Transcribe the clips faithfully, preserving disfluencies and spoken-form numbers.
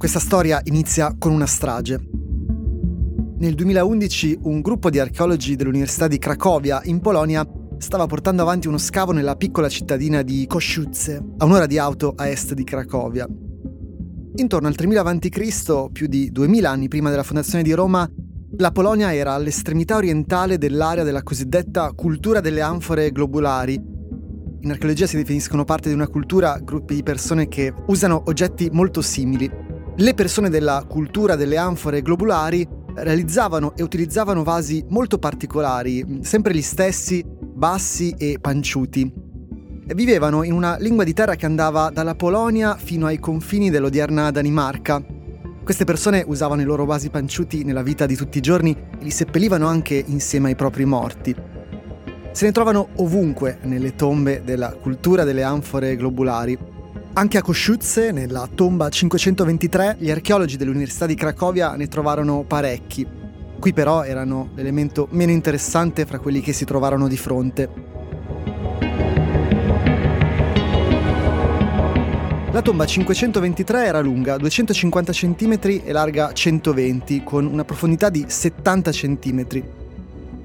Questa storia inizia con una strage. Nel duemilaundici un gruppo di archeologi dell'Università di Cracovia, in Polonia, stava portando avanti uno scavo nella piccola cittadina di Koszyce, a un'ora di auto a est di Cracovia. Intorno al tremila avanti Cristo, più di duemila anni prima della fondazione di Roma, la Polonia era all'estremità orientale dell'area della cosiddetta cultura delle anfore globulari. In archeologia si definiscono parte di una cultura gruppi di persone che usano oggetti molto simili. Le persone della cultura delle anfore globulari realizzavano e utilizzavano vasi molto particolari, sempre gli stessi, bassi e panciuti. E vivevano in una lingua di terra che andava dalla Polonia fino ai confini dell'odierna Danimarca. Queste persone usavano i loro vasi panciuti nella vita di tutti i giorni e li seppellivano anche insieme ai propri morti. Se ne trovano ovunque nelle tombe della cultura delle anfore globulari. Anche a Koszyce, nella tomba cinquecentoventitré, gli archeologi dell'Università di Cracovia ne trovarono parecchi. Qui però erano l'elemento meno interessante fra quelli che si trovarono di fronte. La tomba cinquecentoventitré era lunga duecentocinquanta centimetri e larga centoventi, con una profondità di settanta centimetri.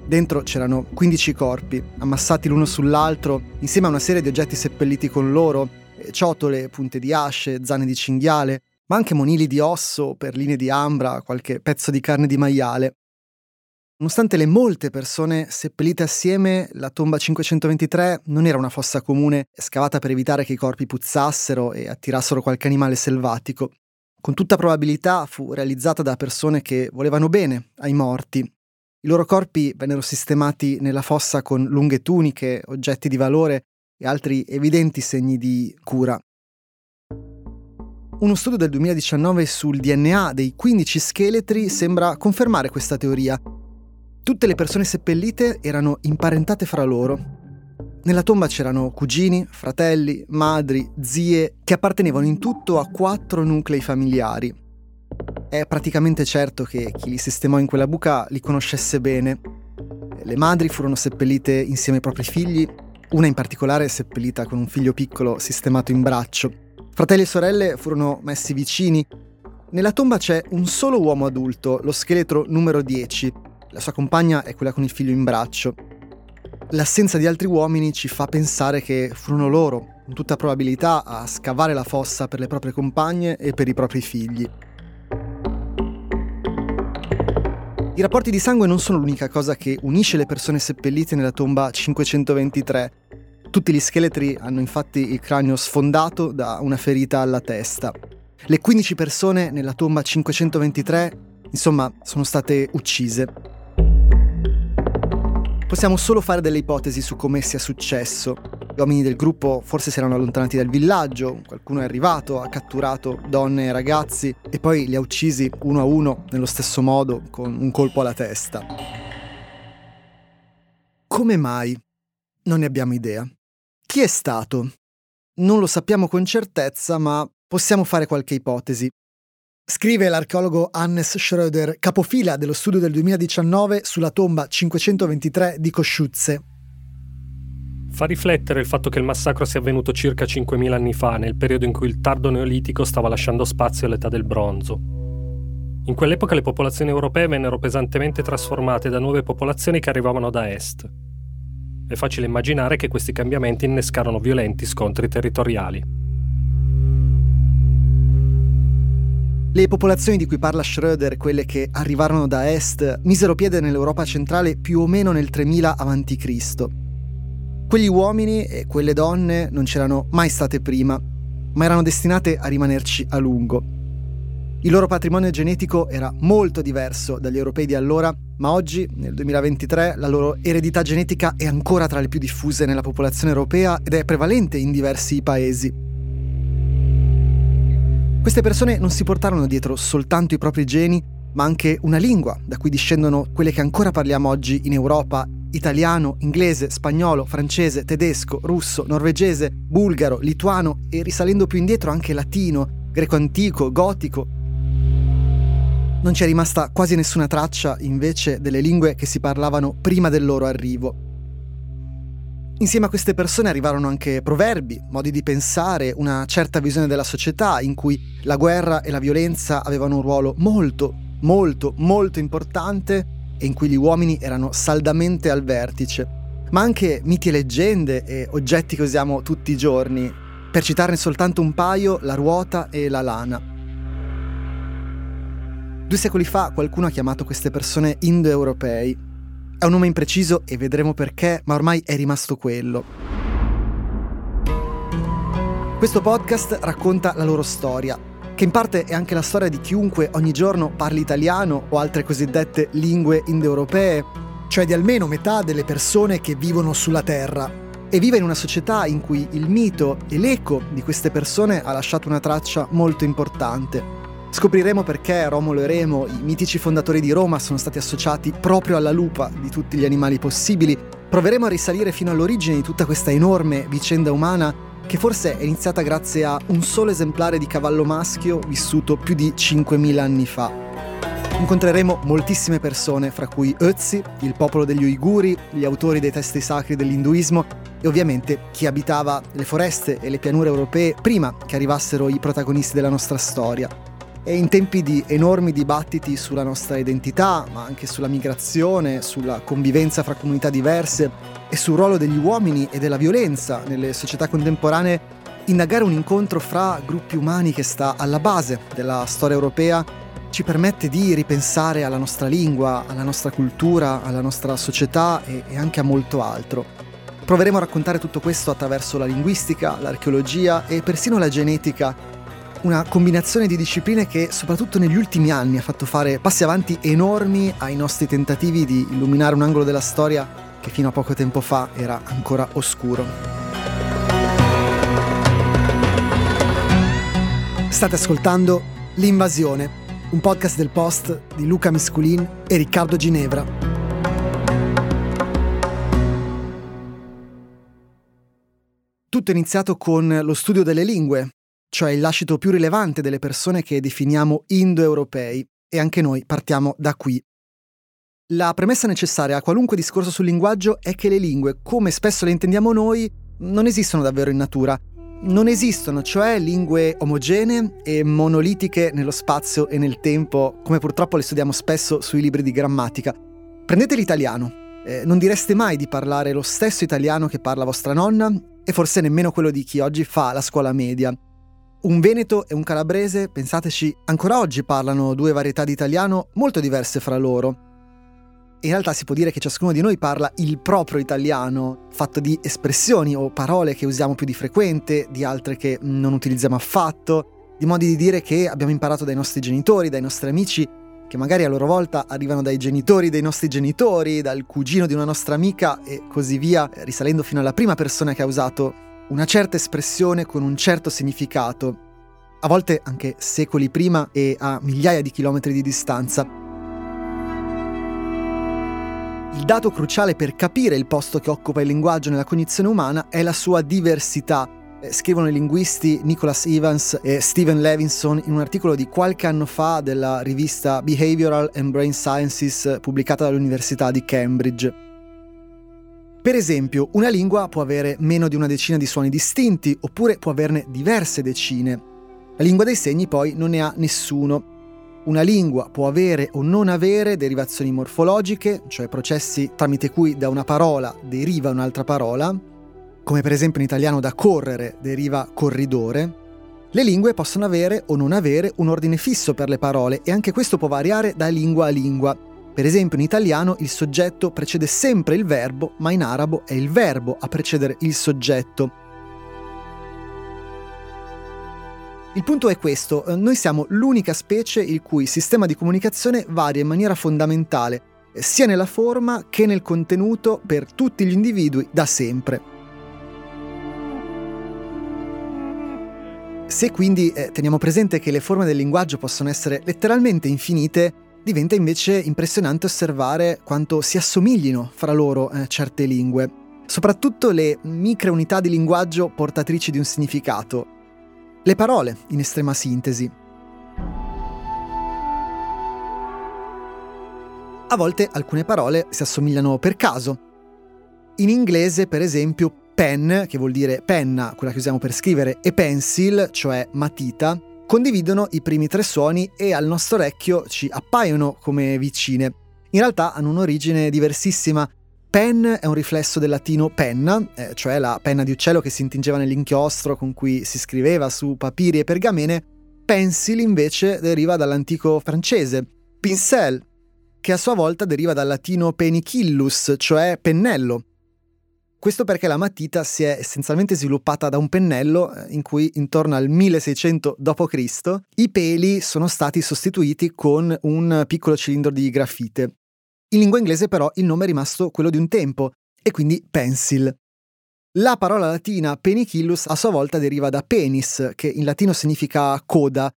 Dentro c'erano quindici corpi, ammassati l'uno sull'altro, insieme a una serie di oggetti seppelliti con loro, ciotole, punte di asce, zanne di cinghiale, ma anche monili di osso, perline di ambra, qualche pezzo di carne di maiale. Nonostante le molte persone seppellite assieme, la tomba cinquecentoventitré non era una fossa comune, scavata per evitare che i corpi puzzassero e attirassero qualche animale selvatico. Con tutta probabilità fu realizzata da persone che volevano bene ai morti. I loro corpi vennero sistemati nella fossa con lunghe tuniche, oggetti di valore e altri evidenti segni di cura. Uno studio del duemiladiciannove sul D N A dei quindici scheletri sembra confermare questa teoria. Tutte le persone seppellite erano imparentate fra loro. Nella tomba c'erano cugini, fratelli, madri, zie, che appartenevano in tutto a quattro nuclei familiari. È praticamente certo che chi li sistemò in quella buca li conoscesse bene. Le madri furono seppellite insieme ai propri figli, una in particolare seppellita con un figlio piccolo sistemato in braccio. Fratelli e sorelle furono messi vicini. Nella tomba c'è un solo uomo adulto, lo scheletro numero dieci. La sua compagna è quella con il figlio in braccio. L'assenza di altri uomini ci fa pensare che furono loro, con tutta probabilità, a scavare la fossa per le proprie compagne e per i propri figli. I rapporti di sangue non sono l'unica cosa che unisce le persone seppellite nella tomba cinquecentoventitré. Tutti gli scheletri hanno infatti il cranio sfondato da una ferita alla testa. Le quindici persone nella tomba cinquecentoventitré, insomma, sono state uccise. Possiamo solo fare delle ipotesi su come sia successo. Gli uomini del gruppo forse si erano allontanati dal villaggio, qualcuno è arrivato, ha catturato donne e ragazzi e poi li ha uccisi uno a uno nello stesso modo, con un colpo alla testa. Come mai? Non ne abbiamo idea. Chi è stato? Non lo sappiamo con certezza, ma possiamo fare qualche ipotesi. Scrive l'archeologo Hannes Schroeder, capofila dello studio del duemiladiciannove sulla tomba cinquecentoventitré di Koszyce. Fa riflettere il fatto che il massacro sia avvenuto circa cinquemila anni fa, nel periodo in cui il tardo neolitico stava lasciando spazio all'età del bronzo. In quell'epoca le popolazioni europee vennero pesantemente trasformate da nuove popolazioni che arrivavano da est. È facile immaginare che questi cambiamenti innescarono violenti scontri territoriali. Le popolazioni di cui parla Schroeder, quelle che arrivarono da est, misero piede nell'Europa centrale più o meno nel tremila avanti Cristo. Quegli uomini e quelle donne non c'erano mai state prima, ma erano destinate a rimanerci a lungo. Il loro patrimonio genetico era molto diverso dagli europei di allora, ma oggi, nel duemilaventitré, la loro eredità genetica è ancora tra le più diffuse nella popolazione europea ed è prevalente in diversi paesi. Queste persone non si portarono dietro soltanto i propri geni, ma anche una lingua, da cui discendono quelle che ancora parliamo oggi in Europa: italiano, inglese, spagnolo, francese, tedesco, russo, norvegese, bulgaro, lituano e, risalendo più indietro, anche latino, greco antico, gotico. Non c'è rimasta quasi nessuna traccia, invece, delle lingue che si parlavano prima del loro arrivo. Insieme a queste persone arrivarono anche proverbi, modi di pensare, una certa visione della società in cui la guerra e la violenza avevano un ruolo molto, molto, molto importante e in cui gli uomini erano saldamente al vertice, ma anche miti e leggende e oggetti che usiamo tutti i giorni, per citarne soltanto un paio, la ruota e la lana. Due secoli fa qualcuno ha chiamato queste persone indoeuropei. È un nome impreciso e vedremo perché, ma ormai è rimasto quello. Questo podcast racconta la loro storia, che in parte è anche la storia di chiunque ogni giorno parli italiano o altre cosiddette lingue indoeuropee, cioè di almeno metà delle persone che vivono sulla Terra, e vive in una società in cui il mito e l'eco di queste persone ha lasciato una traccia molto importante. Scopriremo perché Romolo e Remo, i mitici fondatori di Roma, sono stati associati proprio alla lupa di tutti gli animali possibili. Proveremo a risalire fino all'origine di tutta questa enorme vicenda umana che forse è iniziata grazie a un solo esemplare di cavallo maschio vissuto più di cinquemila anni fa. Incontreremo moltissime persone, fra cui Ötzi, il popolo degli uiguri, gli autori dei testi sacri dell'induismo e ovviamente chi abitava le foreste e le pianure europee prima che arrivassero i protagonisti della nostra storia. E in tempi di enormi dibattiti sulla nostra identità, ma anche sulla migrazione, sulla convivenza fra comunità diverse e sul ruolo degli uomini e della violenza nelle società contemporanee, indagare un incontro fra gruppi umani che sta alla base della storia europea ci permette di ripensare alla nostra lingua, alla nostra cultura, alla nostra società e, e anche a molto altro. Proveremo a raccontare tutto questo attraverso la linguistica, l'archeologia e persino la genetica, una combinazione di discipline che soprattutto negli ultimi anni ha fatto fare passi avanti enormi ai nostri tentativi di illuminare un angolo della storia che fino a poco tempo fa era ancora oscuro. State ascoltando L'Invasione, un podcast del Post di Luca Misculin e Riccardo Ginevra. Tutto è iniziato con lo studio delle lingue, cioè il lascito più rilevante delle persone che definiamo indoeuropei, e anche noi partiamo da qui. La premessa necessaria a qualunque discorso sul linguaggio è che le lingue, come spesso le intendiamo noi, non esistono davvero in natura. Non esistono, cioè, lingue omogenee e monolitiche nello spazio e nel tempo, come purtroppo le studiamo spesso sui libri di grammatica. Prendete l'italiano. Eh, non direste mai di parlare lo stesso italiano che parla vostra nonna, e forse nemmeno quello di chi oggi fa la scuola media. Un veneto e un calabrese, pensateci, ancora oggi parlano due varietà di italiano molto diverse fra loro. In realtà si può dire che ciascuno di noi parla il proprio italiano, fatto di espressioni o parole che usiamo più di frequente, di altre che non utilizziamo affatto, di modi di dire che abbiamo imparato dai nostri genitori, dai nostri amici, che magari a loro volta arrivano dai genitori dei nostri genitori, dal cugino di una nostra amica e così via, risalendo fino alla prima persona che ha usato una certa espressione con un certo significato, a volte anche secoli prima e a migliaia di chilometri di distanza. Il dato cruciale per capire il posto che occupa il linguaggio nella cognizione umana è la sua diversità, scrivono i linguisti Nicholas Evans e Stephen Levinson in un articolo di qualche anno fa della rivista Behavioral and Brain Sciences pubblicata dall'Università di Cambridge. Per esempio, una lingua può avere meno di una decina di suoni distinti, oppure può averne diverse decine. La lingua dei segni poi non ne ha nessuno. Una lingua può avere o non avere derivazioni morfologiche, cioè processi tramite cui da una parola deriva un'altra parola, come per esempio in italiano da correre deriva corridore. Le lingue possono avere o non avere un ordine fisso per le parole, e anche questo può variare da lingua a lingua. Per esempio in italiano il soggetto precede sempre il verbo, ma in arabo è il verbo a precedere il soggetto. Il punto è questo, noi siamo l'unica specie il cui sistema di comunicazione varia in maniera fondamentale, sia nella forma che nel contenuto per tutti gli individui da sempre. Se quindi eh, teniamo presente che le forme del linguaggio possono essere letteralmente infinite, diventa invece impressionante osservare quanto si assomiglino fra loro eh, certe lingue, soprattutto le microunità di linguaggio portatrici di un significato, le parole in estrema sintesi. A volte alcune parole si assomigliano per caso. In inglese, per esempio, pen, che vuol dire penna, quella che usiamo per scrivere, e pencil, cioè matita, condividono i primi tre suoni e al nostro orecchio ci appaiono come vicine. In realtà hanno un'origine diversissima. Pen è un riflesso del latino penna, eh, cioè la penna di uccello che si intingeva nell'inchiostro con cui si scriveva su papiri e pergamene. Pencil invece deriva dall'antico francese pincel, che a sua volta deriva dal latino penicillus, cioè pennello. Questo perché la matita si è essenzialmente sviluppata da un pennello in cui, intorno al milleseicento dopo Cristo, i peli sono stati sostituiti con un piccolo cilindro di grafite. In lingua inglese però il nome è rimasto quello di un tempo, e quindi pencil. La parola latina penicillus a sua volta deriva da penis, che in latino significa coda,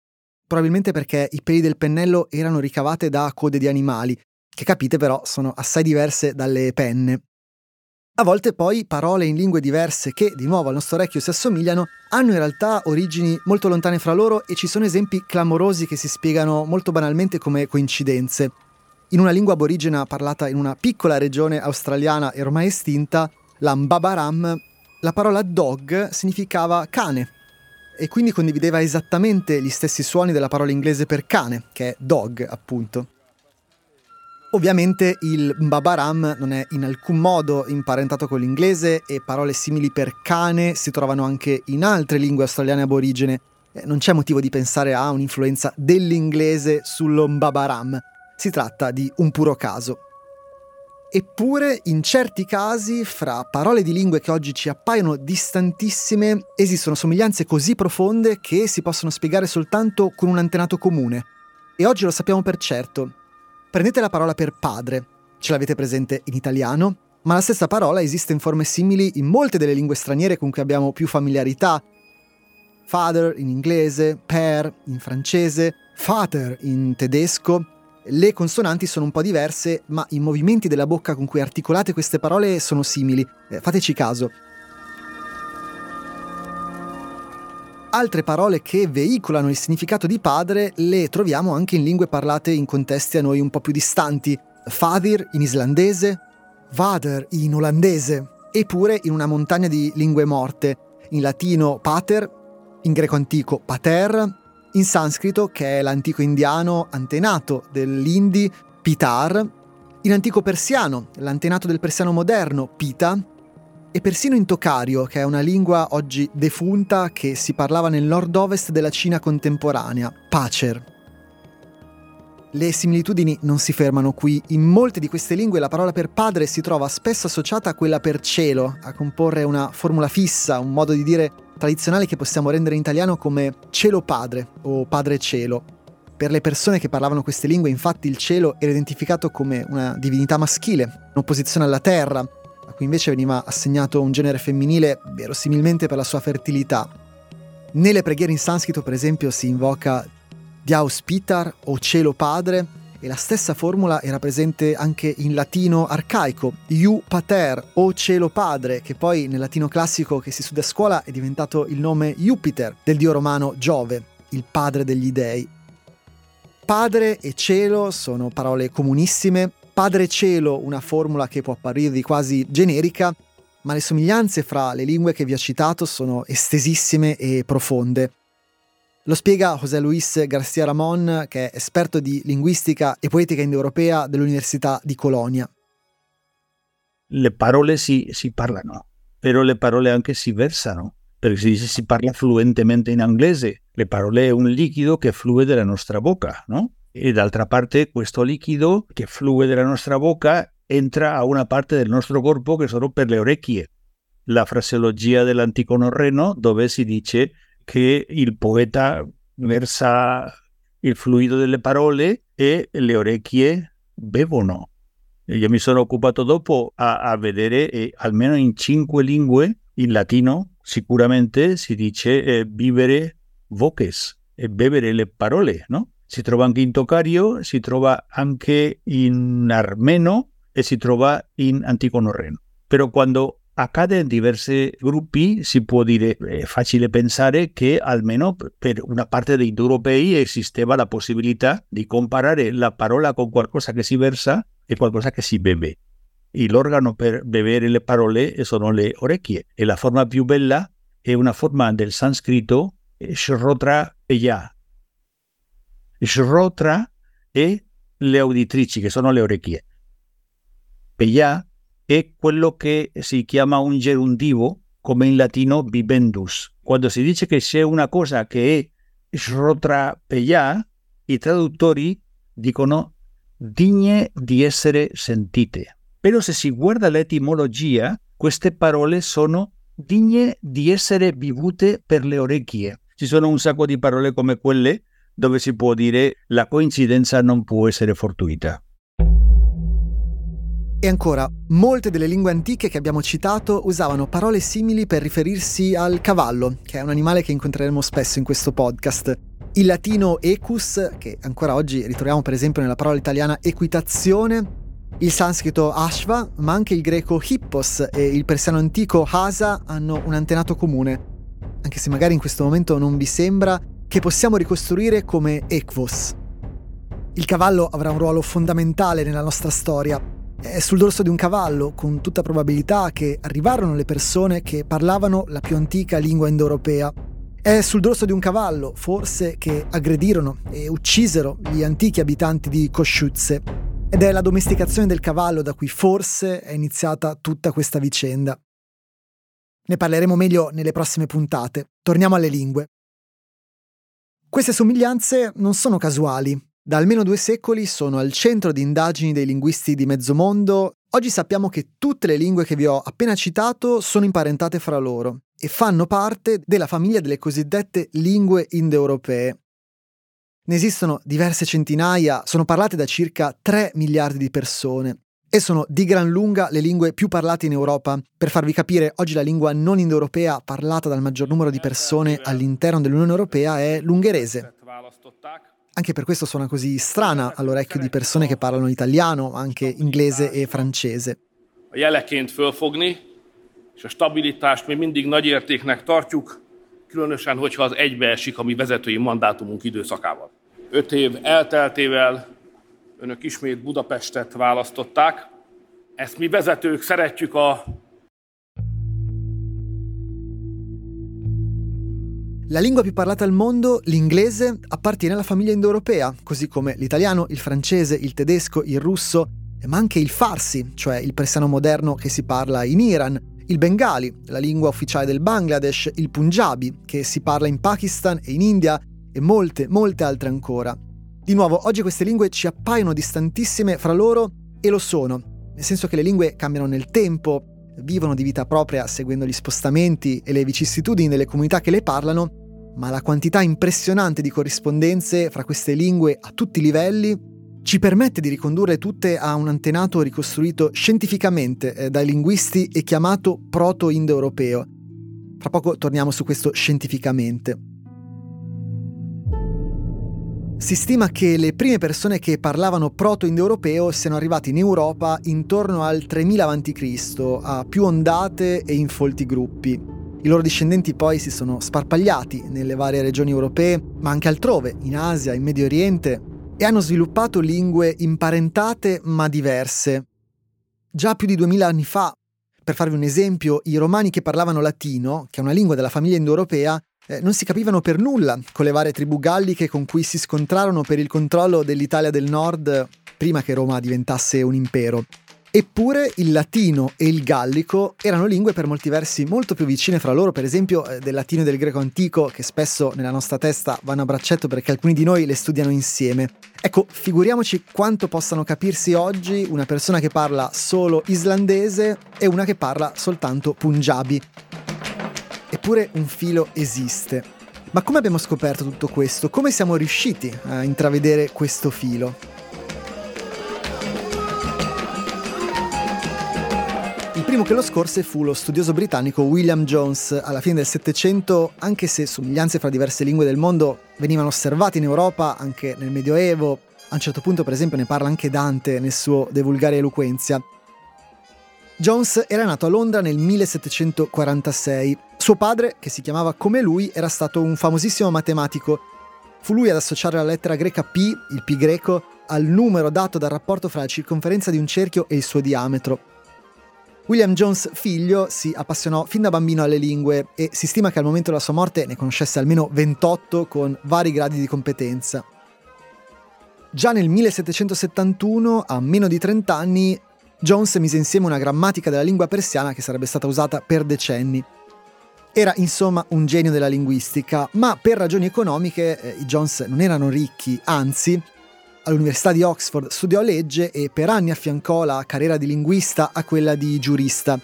probabilmente perché i peli del pennello erano ricavate da code di animali, che capite però sono assai diverse dalle penne. A volte poi parole in lingue diverse che, di nuovo, al nostro orecchio si assomigliano, hanno in realtà origini molto lontane fra loro e ci sono esempi clamorosi che si spiegano molto banalmente come coincidenze. In una lingua aborigena parlata in una piccola regione australiana e ormai estinta, la Mbabaram, la parola dog significava cane e quindi condivideva esattamente gli stessi suoni della parola inglese per cane, che è dog, appunto. Ovviamente il Mbabaram non è in alcun modo imparentato con l'inglese e parole simili per cane si trovano anche in altre lingue australiane aborigene. Non c'è motivo di pensare a un'influenza dell'inglese sullo Mbabaram, si tratta di un puro caso. Eppure, in certi casi, fra parole di lingue che oggi ci appaiono distantissime, esistono somiglianze così profonde che si possono spiegare soltanto con un antenato comune. E oggi lo sappiamo per certo. Prendete la parola per padre, ce l'avete presente in italiano, ma la stessa parola esiste in forme simili in molte delle lingue straniere con cui abbiamo più familiarità. Father in inglese, père in francese, Vater in tedesco. Le consonanti sono un po' diverse, ma i movimenti della bocca con cui articolate queste parole sono simili. Eh, fateci caso. Altre parole che veicolano il significato di padre le troviamo anche in lingue parlate in contesti a noi un po' più distanti. Fadir in islandese, vader in olandese, eppure in una montagna di lingue morte. In latino pater, in greco antico pater, in sanscrito, che è l'antico indiano antenato dell'indi, pitar, in antico persiano, l'antenato del persiano moderno, pita, e persino in tocario, che è una lingua oggi defunta che si parlava nel nord-ovest della Cina contemporanea, pacer. Le similitudini non si fermano qui. In molte di queste lingue la parola per padre si trova spesso associata a quella per cielo, a comporre una formula fissa, un modo di dire tradizionale che possiamo rendere in italiano come cielo padre o padre cielo. Per le persone che parlavano queste lingue, infatti, il cielo era identificato come una divinità maschile, in opposizione alla terra, a cui invece veniva assegnato un genere femminile verosimilmente per la sua fertilità. Nelle preghiere in sanscrito, per esempio, si invoca Diaus Pitar o Cielo Padre, e la stessa formula era presente anche in latino arcaico, Iu Pater o Cielo Padre, che poi nel latino classico che si studia a scuola è diventato il nome Jupiter del dio romano Giove, il padre degli dei. Padre e cielo sono parole comunissime. Padre cielo, una formula che può apparirvi quasi generica, ma le somiglianze fra le lingue che vi ho citato sono estesissime e profonde. Lo spiega José Luis García Ramón, che è esperto di linguistica e poetica indoeuropea dell'Università di Colonia. Le parole si, si parlano, però le parole anche si versano. Perché si dice si parla fluentemente in inglese, le parole è un liquido che flue dalla nostra bocca, no? E d'altra parte questo liquido che flue dalla nostra bocca entra a una parte del nostro corpo che sono per le orecchie. La fraseologia dell'antico norreno, dove si dice che il poeta versa il fluido delle parole e le orecchie bevono. Io mi sono occupato dopo a, a vedere, eh, almeno in cinque lingue, in latino sicuramente si dice eh, vivere voces e bevere le parole, no? Si trova anche in tocario, si trova anche in armeno e si trova in antico norreno. Però quando accade in diversi gruppi si può dire, è facile pensare che almeno per una parte dei indoeuropei esisteva la possibilità di comparare la parola con qualcosa che si versa e qualcosa che si beve. e l'organo per vedere le parole sono le orecchie, e la forma più bella è una forma del sanscrito Shrotrapeya. Shrotra è le auditrici, che sono le orecchie. Peya è quello che si chiama un gerundivo, come in latino vivendus. Quando si dice che c'è una cosa che è shrotrapeya, i traduttori dicono digne di essere sentite. Però se si guarda l'etimologia, queste parole sono digne di essere vivute per le orecchie. Ci sono un sacco di parole come quelle dove si può dire la coincidenza non può essere fortuita. E ancora, molte delle lingue antiche che abbiamo citato usavano parole simili per riferirsi al cavallo, che è un animale che incontreremo spesso in questo podcast. Il latino equus, che ancora oggi ritroviamo per esempio nella parola italiana equitazione, il sanscrito ashva, ma anche il greco hippos e il persiano antico hasa hanno un antenato comune, anche se magari in questo momento non vi sembra, che possiamo ricostruire come equus. Il cavallo avrà un ruolo fondamentale nella nostra storia. È sul dorso di un cavallo, con tutta probabilità, che arrivarono le persone che parlavano la più antica lingua indoeuropea. È sul dorso di un cavallo, forse, che aggredirono e uccisero gli antichi abitanti di Koszyce. Ed è la domesticazione del cavallo da cui forse è iniziata tutta questa vicenda. Ne parleremo meglio nelle prossime puntate. Torniamo alle lingue. Queste somiglianze non sono casuali. Da almeno due secoli sono al centro di indagini dei linguisti di mezzo mondo. Oggi sappiamo che tutte le lingue che vi ho appena citato sono imparentate fra loro e fanno parte della famiglia delle cosiddette lingue indoeuropee. Ne esistono diverse centinaia, sono parlate da circa tre miliardi di persone e sono di gran lunga le lingue più parlate in Europa. Per farvi capire, oggi la lingua non indoeuropea parlata dal maggior numero di persone all'interno dell'Unione Europea è l'ungherese. Anche per questo suona così strana all'orecchio di persone che parlano italiano, anche inglese e francese. A jeleként fölfogni, és a stabilitást mi mindig nagy értéknek tartjuk, különösen, hogyha az egybeesik a mi vezetői mandátumunk időszakával. Öt év elteltével önök ismét Budapestet választották. Ezt mi vezetők szeretjük a... La lingua più parlata al mondo, l'inglese, appartiene alla famiglia indoeuropea, così come l'italiano, il francese, il tedesco, il russo, ma anche il farsi, cioè il persiano moderno che si parla in Iran, il bengali, la lingua ufficiale del Bangladesh, il punjabi, che si parla in Pakistan e in India, e molte, molte altre ancora. Di nuovo, oggi queste lingue ci appaiono distantissime fra loro, e lo sono, nel senso che le lingue cambiano nel tempo, vivono di vita propria seguendo gli spostamenti e le vicissitudini delle comunità che le parlano, ma la quantità impressionante di corrispondenze fra queste lingue a tutti i livelli ci permette di ricondurle tutte a un antenato ricostruito scientificamente dai linguisti e chiamato proto-indo-europeo. Fra poco torniamo su questo scientificamente. Si stima che le prime persone che parlavano proto-indoeuropeo siano arrivate in Europa intorno al tremila avanti Cristo, a più ondate e infolti gruppi. I loro discendenti poi si sono sparpagliati nelle varie regioni europee, ma anche altrove, in Asia, in Medio Oriente, e hanno sviluppato lingue imparentate ma diverse. Già più di duemila anni fa, per farvi un esempio, i romani che parlavano latino, che è una lingua della famiglia indoeuropea, Eh, non si capivano per nulla con le varie tribù galliche con cui si scontrarono per il controllo dell'Italia del Nord prima che Roma diventasse un impero. Eppure il latino e il gallico erano lingue per molti versi molto più vicine fra loro, per esempio eh, del latino e del greco antico, che spesso nella nostra testa vanno a braccetto perché alcuni di noi le studiano insieme. Ecco, figuriamoci quanto possano capirsi oggi una persona che parla solo islandese e una che parla soltanto punjabi. Eppure un filo esiste. Ma come abbiamo scoperto tutto questo? Come siamo riusciti a intravedere questo filo? Il primo che lo scorse fu lo studioso britannico William Jones alla fine del Settecento, anche se somiglianze fra diverse lingue del mondo venivano osservate in Europa anche nel Medioevo. A un certo punto, per esempio, ne parla anche Dante nel suo De vulgare eloquentia. Jones era nato a Londra nel millesettecentoquarantasei. Suo padre, che si chiamava come lui, era stato un famosissimo matematico. Fu lui ad associare la lettera greca pi, il pi greco, al numero dato dal rapporto fra la circonferenza di un cerchio e il suo diametro. William Jones figlio si appassionò fin da bambino alle lingue e si stima che al momento della sua morte ne conoscesse almeno ventotto con vari gradi di competenza. Già nel millesettecentosettantuno, a meno di trenta anni, Jones mise insieme una grammatica della lingua persiana che sarebbe stata usata per decenni. Era insomma un genio della linguistica, ma per ragioni economiche eh, i Jones non erano ricchi, anzi... All'Università di Oxford studiò legge e per anni affiancò la carriera di linguista a quella di giurista.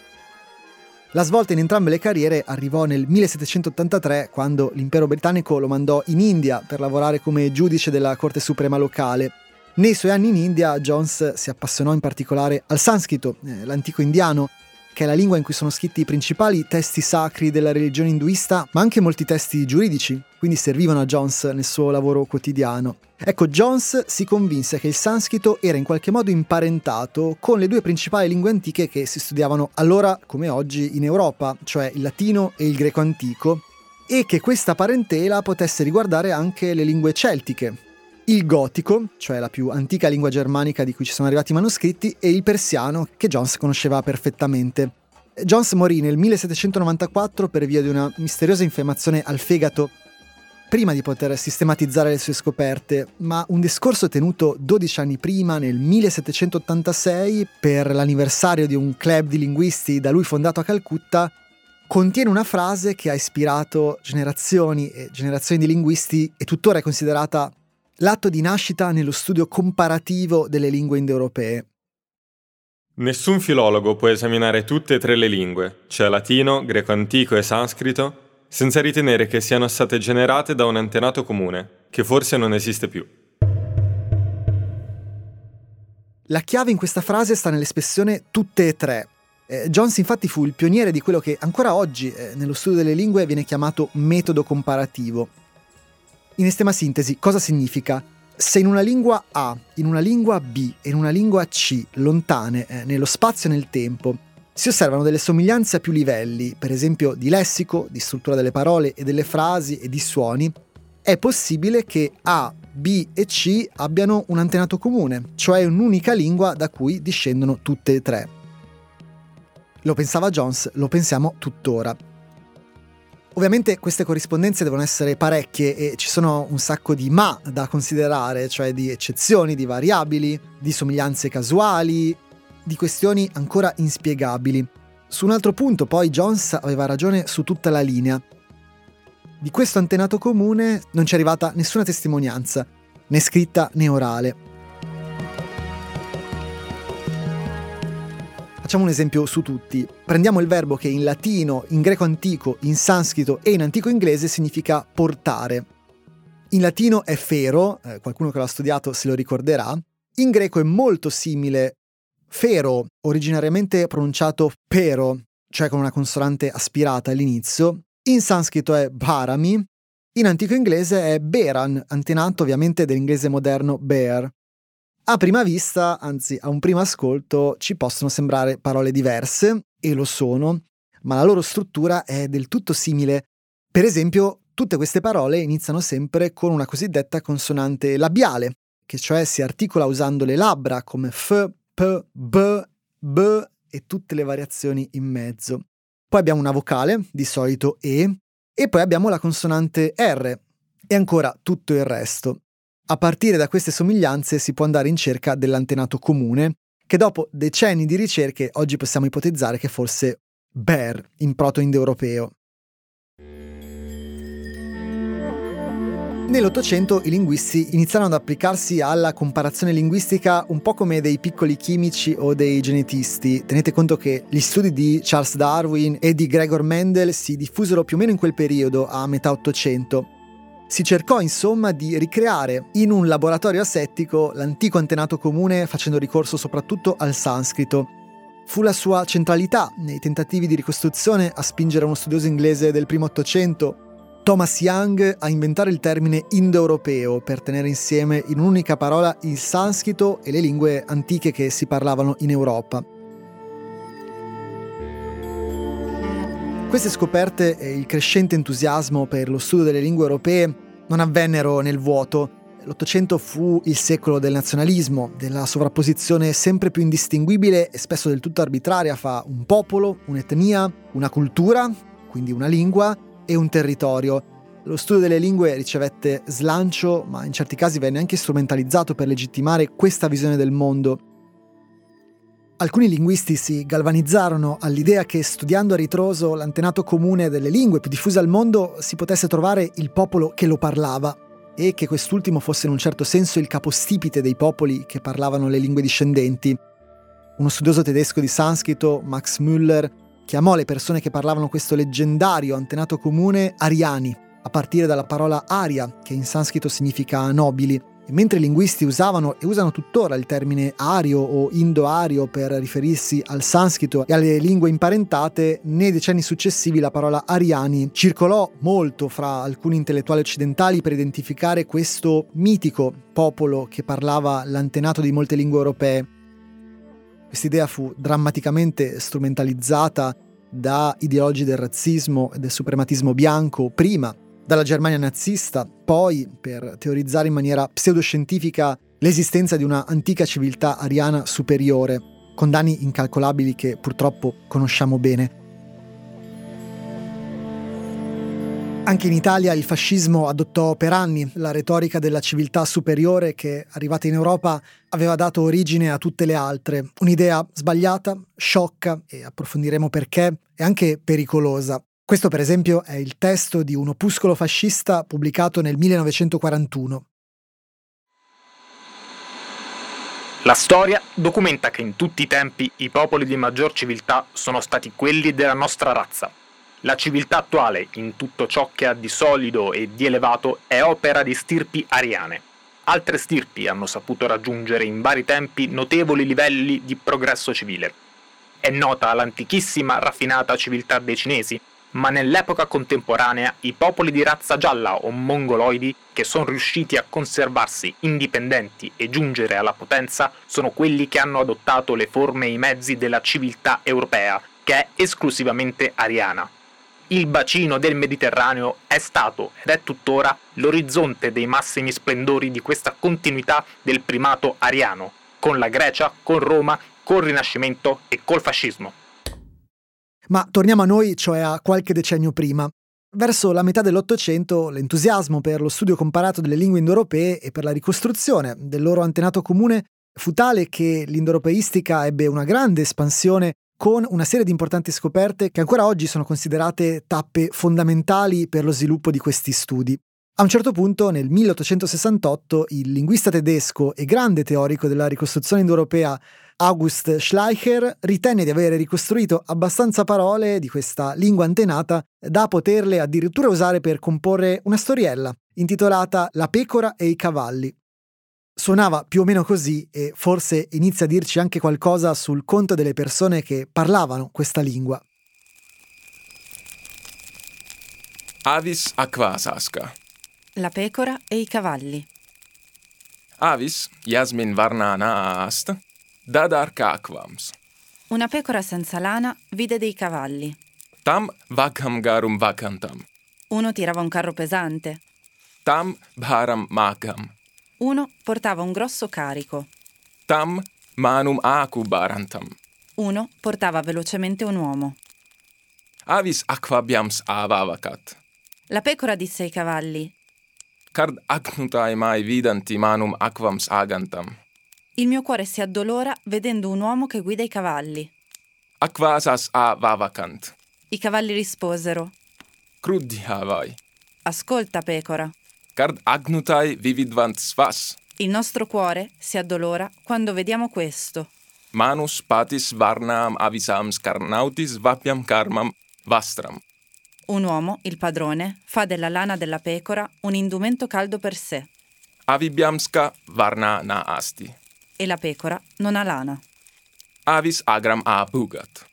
La svolta in entrambe le carriere arrivò nel millesettecentottantatré, quando l'impero britannico lo mandò in India per lavorare come giudice della Corte Suprema locale. Nei suoi anni in India, Jones si appassionò in particolare al sanscrito, l'antico indiano, che è la lingua in cui sono scritti i principali testi sacri della religione induista, ma anche molti testi giuridici, quindi servivano a Jones nel suo lavoro quotidiano. Ecco, Jones si convinse che il sanscrito era in qualche modo imparentato con le due principali lingue antiche che si studiavano allora come oggi in Europa, cioè il latino e il greco antico, e che questa parentela potesse riguardare anche le lingue celtiche, il gotico, cioè la più antica lingua germanica di cui ci sono arrivati i manoscritti, e il persiano, che Jones conosceva perfettamente. Jones morì nel millesettecentonovantaquattro per via di una misteriosa infiammazione al fegato, prima di poter sistematizzare le sue scoperte, ma un discorso tenuto dodici anni prima, nel millesettecentottantasei, per l'anniversario di un club di linguisti da lui fondato a Calcutta, contiene una frase che ha ispirato generazioni e generazioni di linguisti e tuttora è considerata l'atto di nascita nello studio comparativo delle lingue indoeuropee. Nessun filologo può esaminare tutte e tre le lingue, cioè latino, greco antico e sanscrito, senza ritenere che siano state generate da un antenato comune, che forse non esiste più. La chiave in questa frase sta nell'espressione tutte e tre. Eh, Jones infatti fu il pioniere di quello che ancora oggi, eh, nello studio delle lingue, viene chiamato metodo comparativo. In estrema sintesi, cosa significa? Se in una lingua A, in una lingua B e in una lingua C, lontane, eh, nello spazio e nel tempo, si osservano delle somiglianze a più livelli, per esempio di lessico, di struttura delle parole e delle frasi e di suoni, è possibile che A, B e C abbiano un antenato comune, cioè un'unica lingua da cui discendono tutte e tre. Lo pensava Jones, lo pensiamo tuttora. Ovviamente queste corrispondenze devono essere parecchie e ci sono un sacco di ma da considerare, cioè di eccezioni, di variabili, di somiglianze casuali, di questioni ancora inspiegabili. Su un altro punto, poi, Jones aveva ragione su tutta la linea. Di questo antenato comune non ci è arrivata nessuna testimonianza, né scritta né orale. Facciamo un esempio su tutti. Prendiamo il verbo che in latino, in greco antico, in sanscrito e in antico inglese significa portare. In latino è fero, eh, qualcuno che l'ha studiato se lo ricorderà. In greco è molto simile. Fero, originariamente pronunciato pero, cioè con una consonante aspirata all'inizio, in sanscrito è Brahmi, in antico inglese è Beran, antenato ovviamente dell'inglese moderno Bear. A prima vista, anzi a un primo ascolto, ci possono sembrare parole diverse, e lo sono, ma la loro struttura è del tutto simile. Per esempio, tutte queste parole iniziano sempre con una cosiddetta consonante labiale, che cioè si articola usando le labbra come f, P, B, B e tutte le variazioni in mezzo. Poi abbiamo una vocale, di solito E, e poi abbiamo la consonante R, e ancora tutto il resto. A partire da queste somiglianze si può andare in cerca dell'antenato comune, che dopo decenni di ricerche oggi possiamo ipotizzare che fosse Ber, in proto-indoeuropeo. Nell'Ottocento i linguisti iniziarono ad applicarsi alla comparazione linguistica un po' come dei piccoli chimici o dei genetisti. Tenete conto che gli studi di Charles Darwin e di Gregor Mendel si diffusero più o meno in quel periodo, a metà Ottocento. Si cercò insomma di ricreare in un laboratorio asettico l'antico antenato comune facendo ricorso soprattutto al sanscrito. Fu la sua centralità nei tentativi di ricostruzione a spingere uno studioso inglese del primo Ottocento, Thomas Young, a inventare il termine indoeuropeo per tenere insieme in un'unica parola il sanscrito e le lingue antiche che si parlavano in Europa. Queste scoperte e il crescente entusiasmo per lo studio delle lingue europee non avvennero nel vuoto. L'Ottocento fu il secolo del nazionalismo, della sovrapposizione sempre più indistinguibile e spesso del tutto arbitraria fra un popolo, un'etnia, una cultura, quindi una lingua, e un territorio. Lo studio delle lingue ricevette slancio, ma in certi casi venne anche strumentalizzato per legittimare questa visione del mondo. Alcuni linguisti si galvanizzarono all'idea che studiando a ritroso l'antenato comune delle lingue più diffuse al mondo si potesse trovare il popolo che lo parlava, e che quest'ultimo fosse in un certo senso il capostipite dei popoli che parlavano le lingue discendenti. Uno studioso tedesco di sanscrito, Max Müller, chiamò le persone che parlavano questo leggendario antenato comune ariani, a partire dalla parola aria, che in sanscrito significa nobili. E mentre i linguisti usavano e usano tuttora il termine ario o indo-ario per riferirsi al sanscrito e alle lingue imparentate, nei decenni successivi la parola ariani circolò molto fra alcuni intellettuali occidentali per identificare questo mitico popolo che parlava l'antenato di molte lingue europee. Quest'idea fu drammaticamente strumentalizzata da ideologi del razzismo e del suprematismo bianco prima, dalla Germania nazista, poi per teorizzare in maniera pseudoscientifica l'esistenza di una antica civiltà ariana superiore, con danni incalcolabili che purtroppo conosciamo bene. Anche in Italia il fascismo adottò per anni la retorica della civiltà superiore che, arrivata in Europa, aveva dato origine a tutte le altre. Un'idea sbagliata, sciocca, e approfondiremo perché, e anche pericolosa. Questo, per esempio, è il testo di un opuscolo fascista pubblicato nel millenovecentoquarantuno. La storia documenta che in tutti i tempi i popoli di maggior civiltà sono stati quelli della nostra razza. La civiltà attuale, in tutto ciò che ha di solido e di elevato, è opera di stirpi ariane. Altre stirpi hanno saputo raggiungere in vari tempi notevoli livelli di progresso civile. È nota l'antichissima raffinata civiltà dei cinesi, ma nell'epoca contemporanea i popoli di razza gialla o mongoloidi che sono riusciti a conservarsi indipendenti e giungere alla potenza sono quelli che hanno adottato le forme e i mezzi della civiltà europea, che è esclusivamente ariana. Il bacino del Mediterraneo è stato ed è tuttora l'orizzonte dei massimi splendori di questa continuità del primato ariano, con la Grecia, con Roma, col Rinascimento e col fascismo. Ma torniamo a noi, cioè a qualche decennio prima. Verso la metà dell'Ottocento, l'entusiasmo per lo studio comparato delle lingue indoeuropee e per la ricostruzione del loro antenato comune fu tale che l'indoeuropeistica ebbe una grande espansione con una serie di importanti scoperte che ancora oggi sono considerate tappe fondamentali per lo sviluppo di questi studi. A un certo punto, nel milleottocentosessantotto, il linguista tedesco e grande teorico della ricostruzione indoeuropea August Schleicher ritenne di avere ricostruito abbastanza parole di questa lingua antenata da poterle addirittura usare per comporre una storiella intitolata La pecora e i cavalli. Suonava più o meno così e forse inizia a dirci anche qualcosa sul conto delle persone che parlavano questa lingua. Avis akvāsas ka. La pecora e i cavalli. Avis, Yasmin Varnana Ast, Dadar Kakvams. Una pecora senza lana vide dei cavalli. Tam Vakham Garum Vakantam. Uno tirava un carro pesante. Tam Bharam Makam. Uno portava un grosso carico. Tam Manum Akubarantam. Uno portava velocemente un uomo. Avis Akvabiams Avavakat. La pecora disse ai cavalli: il mio cuore si addolora vedendo un uomo che guida i cavalli. I cavalli risposero: ascolta, pecora. Il nostro cuore si addolora quando vediamo questo. Un uomo, il padrone, fa della lana della pecora un indumento caldo per sé. Avibjamska varna na asti. E la pecora non ha lana. Avis agram a bugat.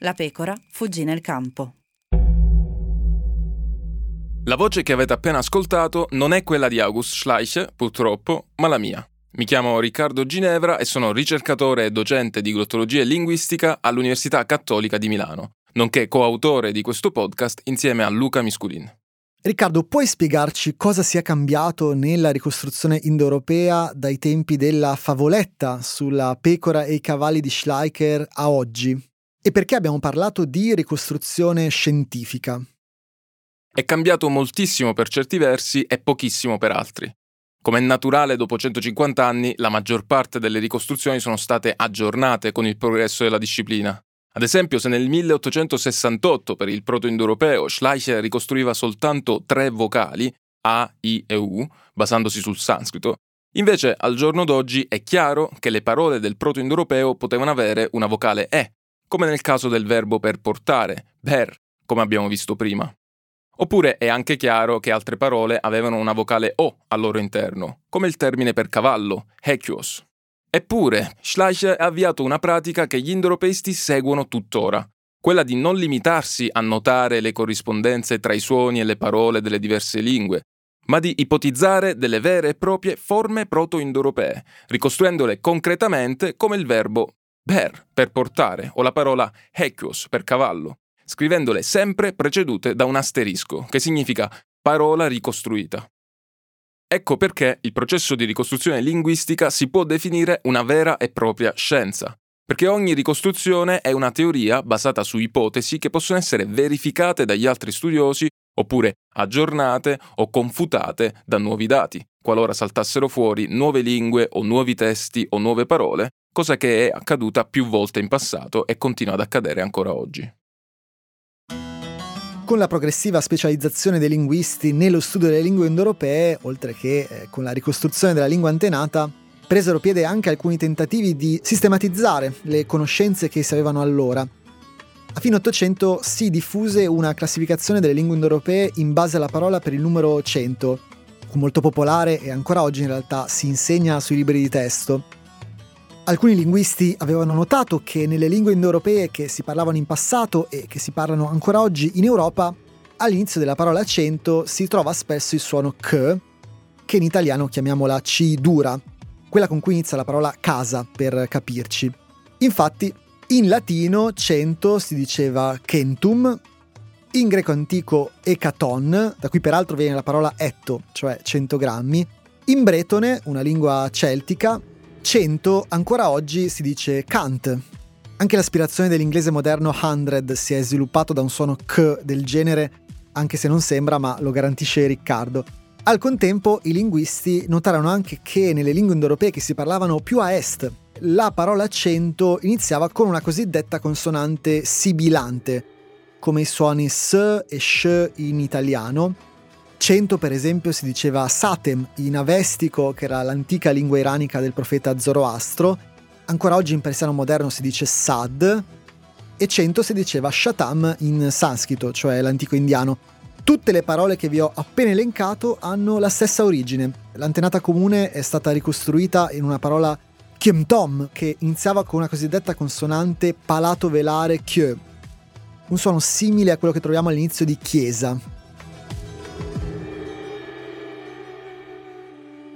La pecora fuggì nel campo. La voce che avete appena ascoltato non è quella di August Schleicher, purtroppo, ma la mia. Mi chiamo Riccardo Ginevra e sono ricercatore e docente di glottologia e linguistica all'Università Cattolica di Milano, nonché coautore di questo podcast insieme a Luca Misculin. Riccardo, puoi spiegarci cosa sia cambiato nella ricostruzione indoeuropea dai tempi della favoletta sulla pecora e i cavalli di Schleicher a oggi? E perché abbiamo parlato di ricostruzione scientifica? È cambiato moltissimo per certi versi e pochissimo per altri. Come è naturale, dopo centocinquanta anni, la maggior parte delle ricostruzioni sono state aggiornate con il progresso della disciplina. Ad esempio, se nel milleottocentosessantotto per il proto-indo-europeo Schleicher ricostruiva soltanto tre vocali, A, I e U, basandosi sul sanscrito, invece al giorno d'oggi è chiaro che le parole del proto-indo-europeo potevano avere una vocale E, come nel caso del verbo per portare, ber, come abbiamo visto prima. Oppure è anche chiaro che altre parole avevano una vocale O al loro interno, come il termine per cavallo, hekios. Eppure, Schleicher ha avviato una pratica che gli indoeuropeisti seguono tuttora, quella di non limitarsi a notare le corrispondenze tra i suoni e le parole delle diverse lingue, ma di ipotizzare delle vere e proprie forme proto-indoeuropee, ricostruendole concretamente come il verbo ber, per portare, o la parola hekios, per cavallo, scrivendole sempre precedute da un asterisco, che significa parola ricostruita. Ecco perché il processo di ricostruzione linguistica si può definire una vera e propria scienza, perché ogni ricostruzione è una teoria basata su ipotesi che possono essere verificate dagli altri studiosi oppure aggiornate o confutate da nuovi dati, qualora saltassero fuori nuove lingue o nuovi testi o nuove parole, cosa che è accaduta più volte in passato e continua ad accadere ancora oggi. Con la progressiva specializzazione dei linguisti nello studio delle lingue indoeuropee, oltre che con la ricostruzione della lingua antenata, presero piede anche alcuni tentativi di sistematizzare le conoscenze che si avevano allora. A fine Ottocento si diffuse una classificazione delle lingue indoeuropee in base alla parola per il numero cento, molto popolare e ancora oggi in realtà si insegna sui libri di testo. Alcuni linguisti avevano notato che nelle lingue indoeuropee che si parlavano in passato e che si parlano ancora oggi in Europa, all'inizio della parola cento si trova spesso il suono k, che in italiano chiamiamo la c dura, quella con cui inizia la parola casa, per capirci. Infatti, in latino cento si diceva centum, in greco antico ekaton, da cui peraltro viene la parola etto, cioè cento grammi, in bretone, una lingua celtica, cento ancora oggi si dice cant. Anche l'aspirazione dell'inglese moderno hundred si è sviluppato da un suono k del genere, anche se non sembra, ma lo garantisce Riccardo. Al contempo i linguisti notarono anche che nelle lingue indoeuropee che si parlavano più a est la parola cento iniziava con una cosiddetta consonante sibilante, come i suoni s e sh in italiano. Cento, per esempio, si diceva satem in avestico, che era l'antica lingua iranica del profeta Zoroastro. Ancora oggi in persiano moderno si dice sad, e cento si diceva shatam in sanscrito, cioè l'antico indiano. Tutte le parole che vi ho appena elencato hanno la stessa origine. L'antenata comune è stata ricostruita in una parola kyemtom, che iniziava con una cosiddetta consonante palato velare kye, un suono simile a quello che troviamo all'inizio di chiesa.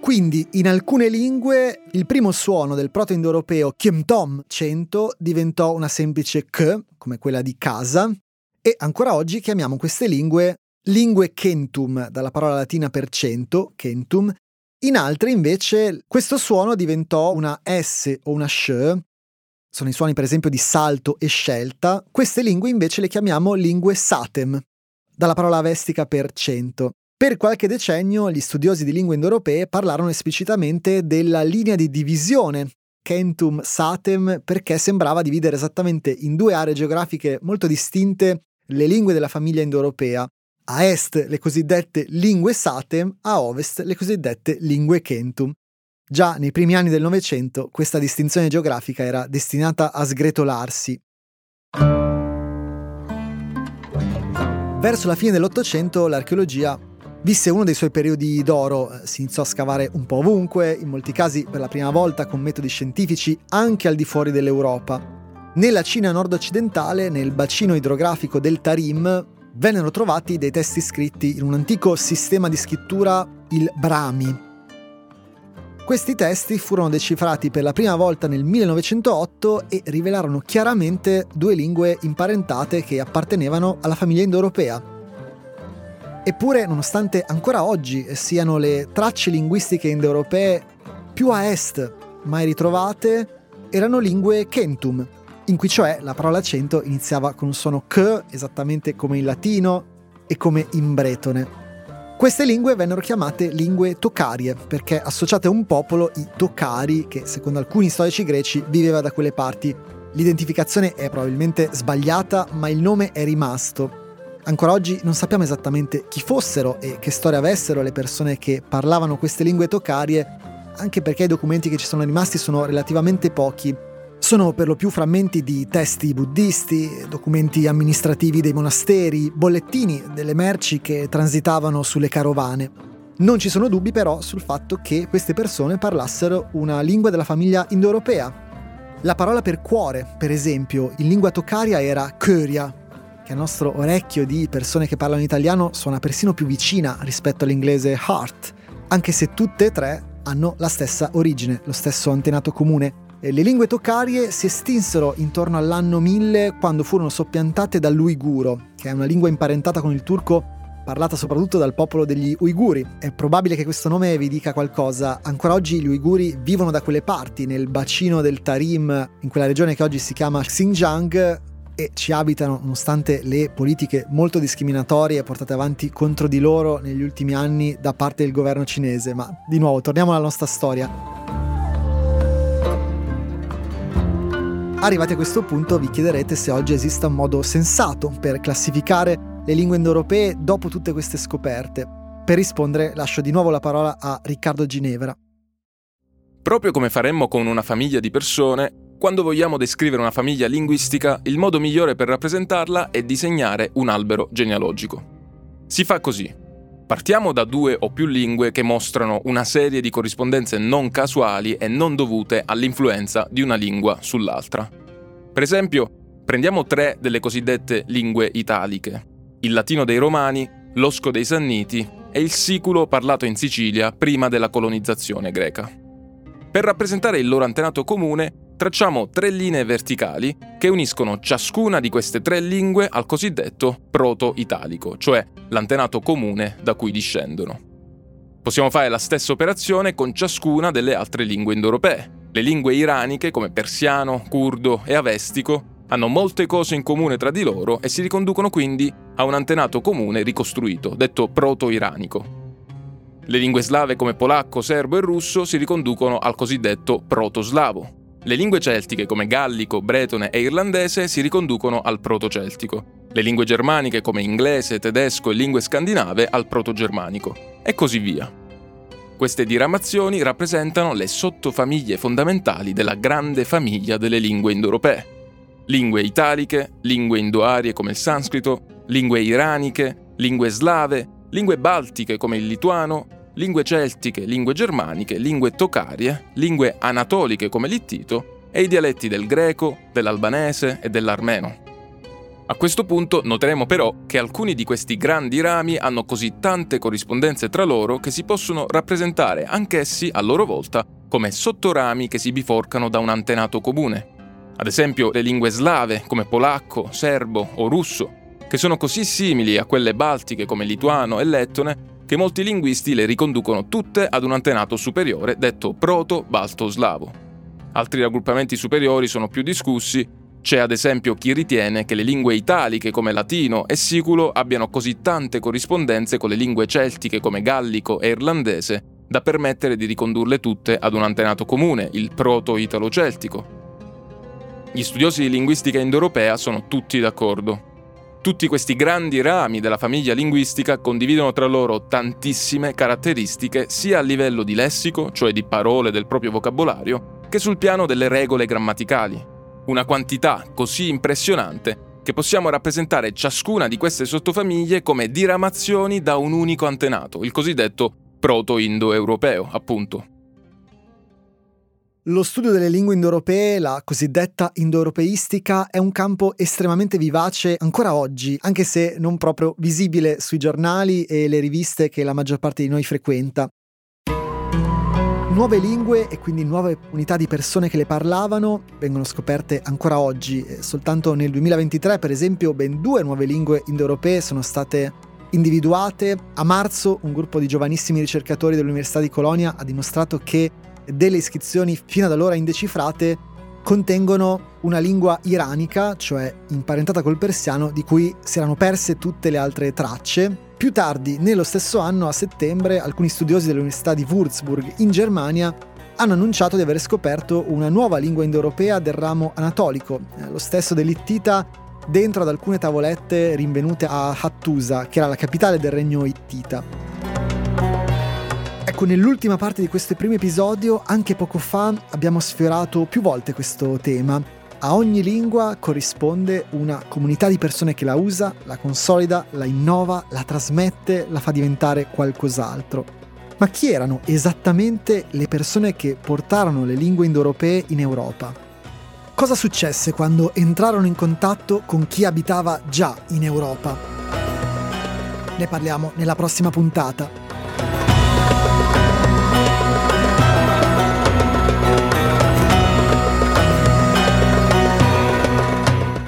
Quindi, in alcune lingue, il primo suono del proto-indoeuropeo kyemtom cento diventò una semplice k, come quella di casa, e ancora oggi chiamiamo queste lingue lingue centum, dalla parola latina per cento, centum. In altre, invece, questo suono diventò una s o una sh, sono i suoni per esempio di salto e scelta. Queste lingue invece le chiamiamo lingue satem, dalla parola avestica per cento. Per qualche decennio gli studiosi di lingue indoeuropee parlarono esplicitamente della linea di divisione centum-satem perché sembrava dividere esattamente in due aree geografiche molto distinte le lingue della famiglia indoeuropea: a est le cosiddette lingue satem, a ovest le cosiddette lingue centum. Già nei primi anni del Novecento questa distinzione geografica era destinata a sgretolarsi. Verso la fine dell'Ottocento l'archeologia visse uno dei suoi periodi d'oro, si iniziò a scavare un po' ovunque, in molti casi per la prima volta con metodi scientifici anche al di fuori dell'Europa. Nella Cina nord-occidentale, nel bacino idrografico del Tarim, vennero trovati dei testi scritti in un antico sistema di scrittura, il Brahmi. Questi testi furono decifrati per la prima volta nel millenovecentootto e rivelarono chiaramente due lingue imparentate che appartenevano alla famiglia indoeuropea. Eppure, nonostante ancora oggi siano le tracce linguistiche indoeuropee più a est mai ritrovate, erano lingue kentum, in cui cioè la parola cento iniziava con un suono k, esattamente come in latino e come in bretone. Queste lingue vennero chiamate lingue tocarie, perché associate a un popolo, i tocari, che secondo alcuni storici greci viveva da quelle parti. L'identificazione è probabilmente sbagliata, ma il nome è rimasto. Ancora oggi non sappiamo esattamente chi fossero e che storia avessero le persone che parlavano queste lingue tocarie, anche perché i documenti che ci sono rimasti sono relativamente pochi. Sono per lo più frammenti di testi buddisti, documenti amministrativi dei monasteri, bollettini delle merci che transitavano sulle carovane. Non ci sono dubbi però sul fatto che queste persone parlassero una lingua della famiglia indoeuropea. La parola per cuore, per esempio, in lingua tocaria era köria, che al nostro orecchio di persone che parlano italiano suona persino più vicina rispetto all'inglese heart, anche se tutte e tre hanno la stessa origine, lo stesso antenato comune. Le lingue tocarie si estinsero intorno all'anno mille, quando furono soppiantate dall'uiguro, che è una lingua imparentata con il turco, parlata soprattutto dal popolo degli uiguri. È probabile che questo nome vi dica qualcosa. Ancora oggi gli uiguri vivono da quelle parti, nel bacino del Tarim, in quella regione che oggi si chiama Xinjiang, e ci abitano nonostante le politiche molto discriminatorie portate avanti contro di loro negli ultimi anni da parte del governo cinese. Ma di nuovo, torniamo alla nostra storia. Arrivati a questo punto vi chiederete se oggi esista un modo sensato per classificare le lingue indoeuropee dopo tutte queste scoperte. Per rispondere lascio di nuovo la parola a Riccardo Ginevra. Proprio come faremmo con una famiglia di persone, quando vogliamo descrivere una famiglia linguistica, il modo migliore per rappresentarla è disegnare un albero genealogico. Si fa così. Partiamo da due o più lingue che mostrano una serie di corrispondenze non casuali e non dovute all'influenza di una lingua sull'altra. Per esempio, prendiamo tre delle cosiddette lingue italiche: il latino dei Romani, l'osco dei Sanniti e il siculo parlato in Sicilia prima della colonizzazione greca. Per rappresentare il loro antenato comune, tracciamo tre linee verticali che uniscono ciascuna di queste tre lingue al cosiddetto proto-italico, cioè l'antenato comune da cui discendono. Possiamo fare la stessa operazione con ciascuna delle altre lingue indoeuropee. Le lingue iraniche, come persiano, curdo e avestico, hanno molte cose in comune tra di loro e si riconducono quindi a un antenato comune ricostruito, detto proto-iranico. Le lingue slave come polacco, serbo e russo si riconducono al cosiddetto proto-slavo. Le lingue celtiche come gallico, bretone e irlandese si riconducono al proto-celtico. Le lingue germaniche come inglese, tedesco e lingue scandinave al proto-germanico, e così via. Queste diramazioni rappresentano le sottofamiglie fondamentali della grande famiglia delle lingue indoeuropee. Lingue italiche, lingue indoarie come il sanscrito, lingue iraniche, lingue slave, lingue baltiche come il lituano, lingue celtiche, lingue germaniche, lingue tocarie, lingue anatoliche come l'ittito e i dialetti del greco, dell'albanese e dell'armeno. A questo punto noteremo però che alcuni di questi grandi rami hanno così tante corrispondenze tra loro che si possono rappresentare anch'essi a loro volta come sottorami che si biforcano da un antenato comune. Ad esempio le lingue slave come polacco, serbo o russo, che sono così simili a quelle baltiche come lituano e lettone che molti linguisti le riconducono tutte ad un antenato superiore detto proto-balto-slavo. Altri raggruppamenti superiori sono più discussi. C'è ad esempio chi ritiene che le lingue italiche come latino e siculo abbiano così tante corrispondenze con le lingue celtiche come gallico e irlandese da permettere di ricondurle tutte ad un antenato comune, il proto-italo-celtico. Gli studiosi di linguistica indoeuropea sono tutti d'accordo. Tutti questi grandi rami della famiglia linguistica condividono tra loro tantissime caratteristiche sia a livello di lessico, cioè di parole del proprio vocabolario, che sul piano delle regole grammaticali. Una quantità così impressionante che possiamo rappresentare ciascuna di queste sottofamiglie come diramazioni da un unico antenato, il cosiddetto proto-indo-europeo, appunto. Lo studio delle lingue indoeuropee, la cosiddetta indoeuropeistica, è un campo estremamente vivace ancora oggi, anche se non proprio visibile sui giornali e le riviste che la maggior parte di noi frequenta. Nuove lingue e quindi nuove unità di persone che le parlavano vengono scoperte ancora oggi. Soltanto nel duemilaventitré, per esempio, ben due nuove lingue indoeuropee sono state individuate. A marzo un gruppo di giovanissimi ricercatori dell'Università di Colonia ha dimostrato che delle iscrizioni fino ad allora indecifrate contengono una lingua iranica, cioè imparentata col persiano, di cui si erano perse tutte le altre tracce. Più tardi, nello stesso anno, a settembre, alcuni studiosi dell'Università di Würzburg in Germania hanno annunciato di aver scoperto una nuova lingua indoeuropea del ramo anatolico, lo stesso dell'Ittita, dentro ad alcune tavolette rinvenute a Hattusa, che era la capitale del regno Ittita. Ecco, nell'ultima parte di questo primo episodio, anche poco fa, abbiamo sfiorato più volte questo tema. A ogni lingua corrisponde una comunità di persone che la usa, la consolida, la innova, la trasmette, la fa diventare qualcos'altro. Ma chi erano esattamente le persone che portarono le lingue indoeuropee in Europa? Cosa successe quando entrarono in contatto con chi abitava già in Europa? Ne parliamo nella prossima puntata.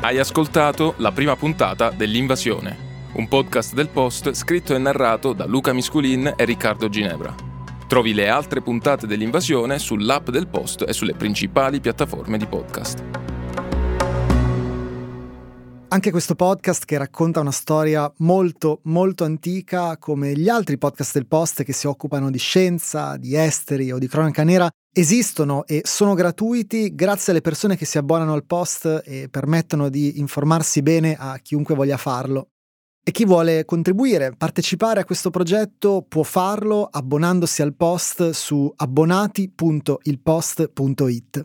Hai ascoltato la prima puntata dell'Invasione, un podcast del Post scritto e narrato da Luca Misculin e Riccardo Ginevra. Trovi le altre puntate dell'Invasione sull'app del Post e sulle principali piattaforme di podcast. Anche questo podcast, che racconta una storia molto molto antica, come gli altri podcast del Post che si occupano di scienza, di esteri o di cronaca nera, esistono e sono gratuiti grazie alle persone che si abbonano al Post e permettono di informarsi bene a chiunque voglia farlo. E chi vuole contribuire, partecipare a questo progetto, può farlo abbonandosi al Post su abbonati punto il post punto it.